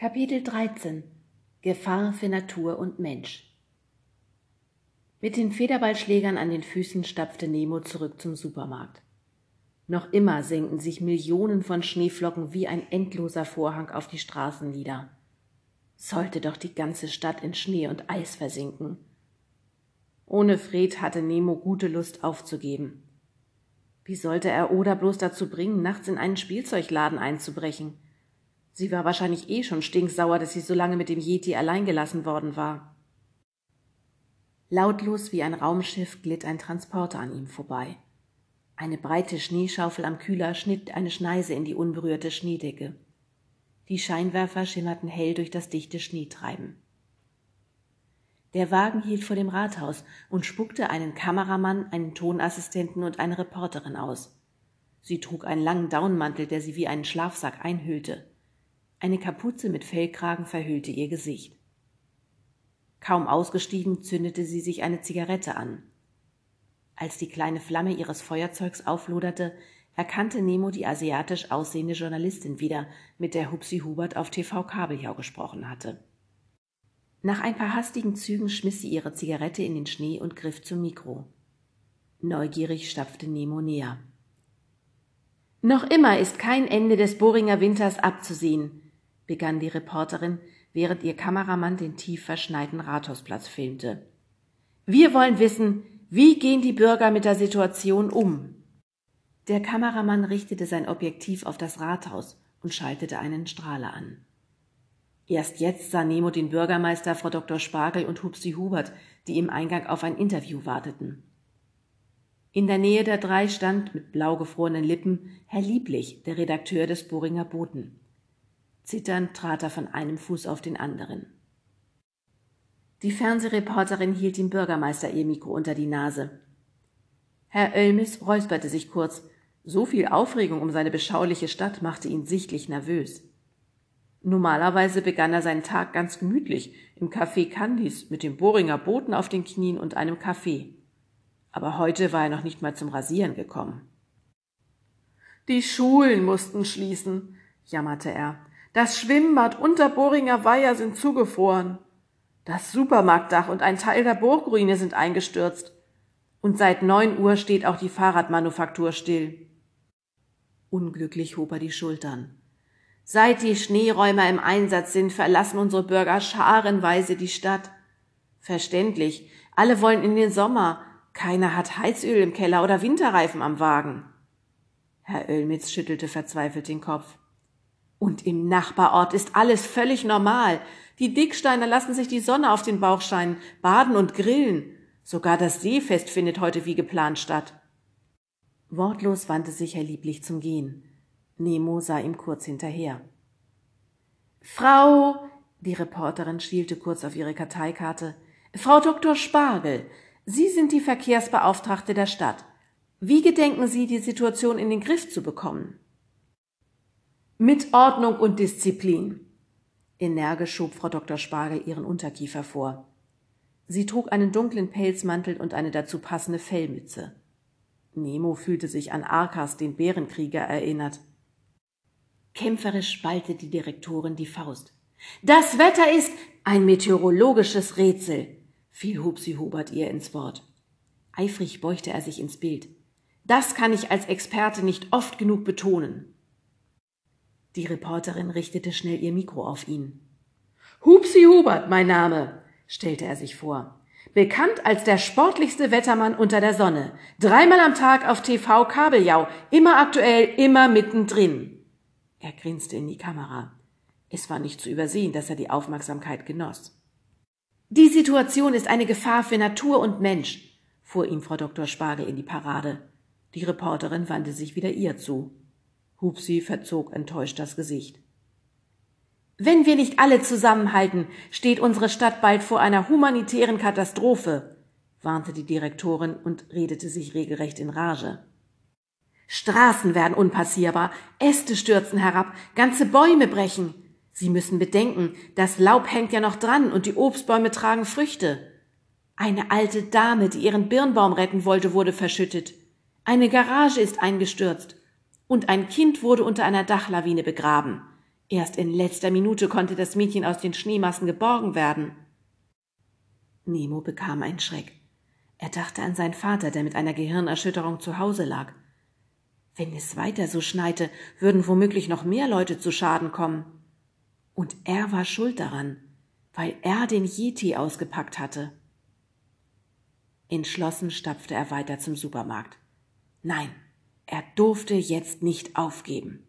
Kapitel 13 Gefahr für Natur und Mensch. Mit den Federballschlägern an den Füßen stapfte Nemo zurück zum Supermarkt. Noch immer senkten sich Millionen von Schneeflocken wie ein endloser Vorhang auf die Straßen nieder. Sollte doch die ganze Stadt in Schnee und Eis versinken. Ohne Fred hatte Nemo gute Lust aufzugeben. Wie sollte er Oda bloß dazu bringen, nachts in einen Spielzeugladen einzubrechen? Sie war wahrscheinlich eh schon stinksauer, dass sie so lange mit dem Yeti allein gelassen worden war. Lautlos wie ein Raumschiff glitt ein Transporter an ihm vorbei. Eine breite Schneeschaufel am Kühler schnitt eine Schneise in die unberührte Schneedecke. Die Scheinwerfer schimmerten hell durch das dichte Schneetreiben. Der Wagen hielt vor dem Rathaus und spuckte einen Kameramann, einen Tonassistenten und eine Reporterin aus. Sie trug einen langen Daunenmantel, der sie wie einen Schlafsack einhüllte. Eine Kapuze mit Fellkragen verhüllte ihr Gesicht. Kaum ausgestiegen, zündete sie sich eine Zigarette an. Als die kleine Flamme ihres Feuerzeugs aufloderte, erkannte Nemo die asiatisch aussehende Journalistin wieder, mit der Hupsi Hubert auf TV-Kabeljau gesprochen hatte. Nach ein paar hastigen Zügen schmiss sie ihre Zigarette in den Schnee und griff zum Mikro. Neugierig stapfte Nemo näher. »Noch immer ist kein Ende des Bohringer Winters abzusehen«, begann die Reporterin, während ihr Kameramann den tief verschneiten Rathausplatz filmte. »Wir wollen wissen, wie gehen die Bürger mit der Situation um?« Der Kameramann richtete sein Objektiv auf das Rathaus und schaltete einen Strahler an. Erst jetzt sah Nemo den Bürgermeister, Frau Dr. Spargel und Hupsi Hubert, die im Eingang auf ein Interview warteten. In der Nähe der drei stand mit blau gefrorenen Lippen Herr Lieblich, der Redakteur des Bohringer Boten. Zitternd trat er von einem Fuß auf den anderen. Die Fernsehreporterin hielt dem Bürgermeister ihr Mikro unter die Nase. Herr Oelmitz räusperte sich kurz. So viel Aufregung um seine beschauliche Stadt machte ihn sichtlich nervös. Normalerweise begann er seinen Tag ganz gemütlich im Café Candice mit dem Bohringer Boten auf den Knien und einem Kaffee. Aber heute war er noch nicht mal zum Rasieren gekommen. Die Schulen mussten schließen, jammerte er. Das Schwimmbad und der Bohringer Weiher sind zugefroren. Das Supermarktdach und ein Teil der Burgruine sind eingestürzt. Und seit 9 Uhr steht auch die Fahrradmanufaktur still. Unglücklich hob er die Schultern. Seit die Schneeräumer im Einsatz sind, verlassen unsere Bürger scharenweise die Stadt. Verständlich, alle wollen in den Sommer. Keiner hat Heizöl im Keller oder Winterreifen am Wagen. Herr Oelmitz schüttelte verzweifelt den Kopf. Und im Nachbarort ist alles völlig normal. Die Dicksteiner lassen sich die Sonne auf den Bauch scheinen, baden und grillen. Sogar das Seefest findet heute wie geplant statt. Wortlos wandte sich Herr Lieblich zum Gehen. Nemo sah ihm kurz hinterher. »Frau«, die Reporterin schielte kurz auf ihre Karteikarte, »Frau Dr. Spargel, Sie sind die Verkehrsbeauftragte der Stadt. Wie gedenken Sie, die Situation in den Griff zu bekommen?« »Mit Ordnung und Disziplin«, energisch schob Frau Dr. Spargel ihren Unterkiefer vor. Sie trug einen dunklen Pelzmantel und eine dazu passende Fellmütze. Nemo fühlte sich an Arkas, den Bärenkrieger, erinnert. Kämpferisch ballte die Direktorin die Faust. »Das Wetter ist ein meteorologisches Rätsel«, fiel Hupsi Hubert ihr ins Wort. Eifrig beugte er sich ins Bild. »Das kann ich als Experte nicht oft genug betonen.« Die Reporterin richtete schnell ihr Mikro auf ihn. »Hupsi Hubert, mein Name«, stellte er sich vor. »Bekannt als der sportlichste Wettermann unter der Sonne. 3-mal am Tag auf TV Kabeljau. Immer aktuell, immer mittendrin.« Er grinste in die Kamera. Es war nicht zu übersehen, dass er die Aufmerksamkeit genoss. »Die Situation ist eine Gefahr für Natur und Mensch«, fuhr ihm Frau Dr. Spargel in die Parade. Die Reporterin wandte sich wieder ihr zu. Hupsi verzog enttäuscht das Gesicht. »Wenn wir nicht alle zusammenhalten, steht unsere Stadt bald vor einer humanitären Katastrophe«, warnte die Direktorin und redete sich regelrecht in Rage. »Straßen werden unpassierbar, Äste stürzen herab, ganze Bäume brechen. Sie müssen bedenken, das Laub hängt ja noch dran und die Obstbäume tragen Früchte. Eine alte Dame, die ihren Birnbaum retten wollte, wurde verschüttet. Eine Garage ist eingestürzt und ein Kind wurde unter einer Dachlawine begraben. Erst in letzter Minute konnte das Mädchen aus den Schneemassen geborgen werden. Nemo bekam einen Schreck. Er dachte an seinen Vater, der mit einer Gehirnerschütterung zu Hause lag. Wenn es weiter so schneite, würden womöglich noch mehr Leute zu Schaden kommen. Und er war schuld daran, weil er den Yeti ausgepackt hatte. Entschlossen stapfte er weiter zum Supermarkt. Nein, er durfte jetzt nicht aufgeben.